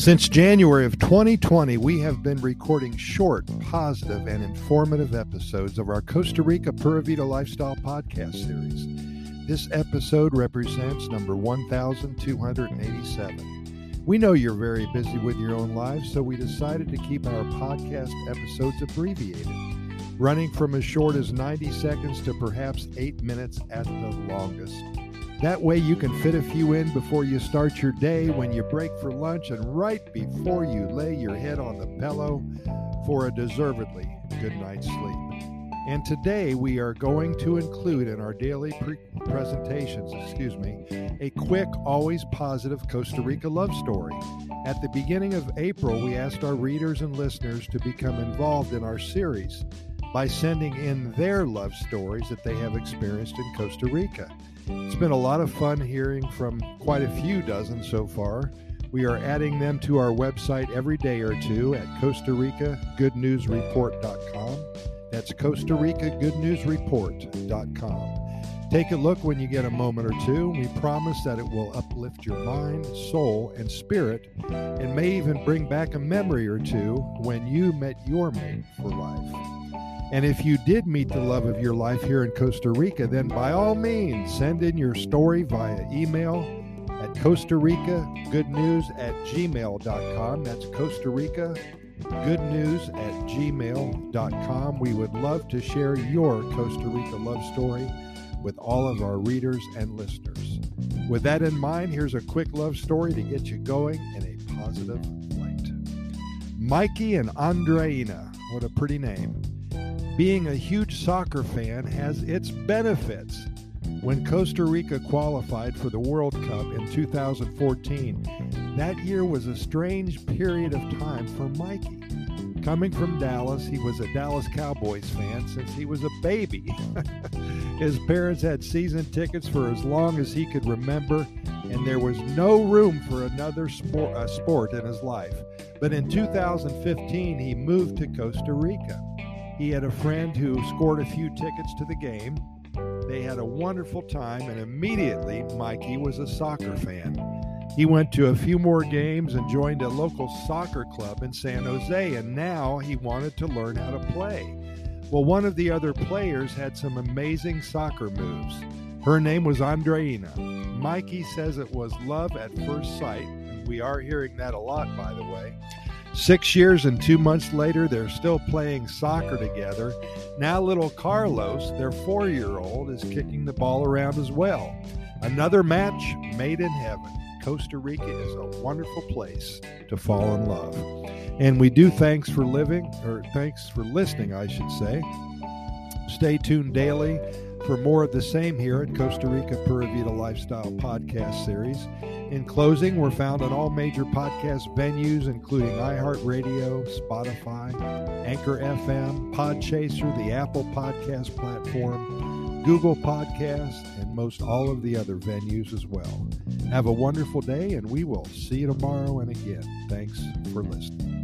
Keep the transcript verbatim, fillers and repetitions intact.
Since January of twenty twenty, we have been recording short, positive, and informative episodes of our Costa Rica Pura Vida Lifestyle Podcast series. This episode represents number one thousand two hundred eighty-seven. We know you're very busy with your own lives, so we decided to keep our podcast episodes abbreviated, running from as short as ninety seconds to perhaps eight minutes at the longest. That way you can fit a few in before you start your day, when you break for lunch, and right before you lay your head on the pillow for a deservedly good night's sleep. And today we are going to include in our daily pre- presentations, excuse me, a quick, always positive Costa Rica love story. At the beginning of April, we asked our readers and listeners to become involved in our series by sending in their love stories that they have experienced in Costa Rica. It's been a lot of fun hearing from quite a few dozen so far. We are adding them to our website every day or two at Costa Rica Good News Report dot com. That's Costa Rica Good News Report dot com. Take a look when you get a moment or two. We promise that it will uplift your mind, soul, and spirit, and may even bring back a memory or two when you met your mate for life. And if you did meet the love of your life here in Costa Rica, then by all means, send in your story via email at Costa Rica Good News at gmail dot com. That's Costa Rica Good News at gmail dot com. We would love to share your Costa Rica love story with all of our readers and listeners. With that in mind, here's a quick love story to get you going in a positive light. Mikey and Andreina. What a pretty name. Being a huge soccer fan has its benefits. When Costa Rica qualified for the World Cup in two thousand fourteen, that year was a strange period of time for Mikey. Coming from Dallas, he was a Dallas Cowboys fan since he was a baby. His parents had season tickets for as long as he could remember, and there was no room for another sport, uh, sport in his life. But in two thousand fifteen, he moved to Costa Rica. He had a friend who scored a few tickets to the game. They had a wonderful time, and immediately Mikey was a soccer fan. He went to a few more games and joined a local soccer club in San Jose, and now he wanted to learn how to play. Well, one of the other players had some amazing soccer moves. Her name was Andreina. Mikey says it was love at first sight, and we are hearing that a lot, by the way. Six years and two months later, they're still playing soccer together. Now little Carlos, their four-year-old, is kicking the ball around as well. Another match made in heaven. Costa Rica is a wonderful place to fall in love. And we do thanks for living, or thanks for listening, I should say. Stay tuned daily for more of the same here at Costa Rica Pura Vida Lifestyle Podcast Series. In closing, we're found on all major podcast venues, including iHeartRadio, Spotify, Anchor F M, Podchaser, the Apple Podcast platform, Google Podcasts, and most all of the other venues as well. Have a wonderful day, and we will see you tomorrow. And again, thanks for listening.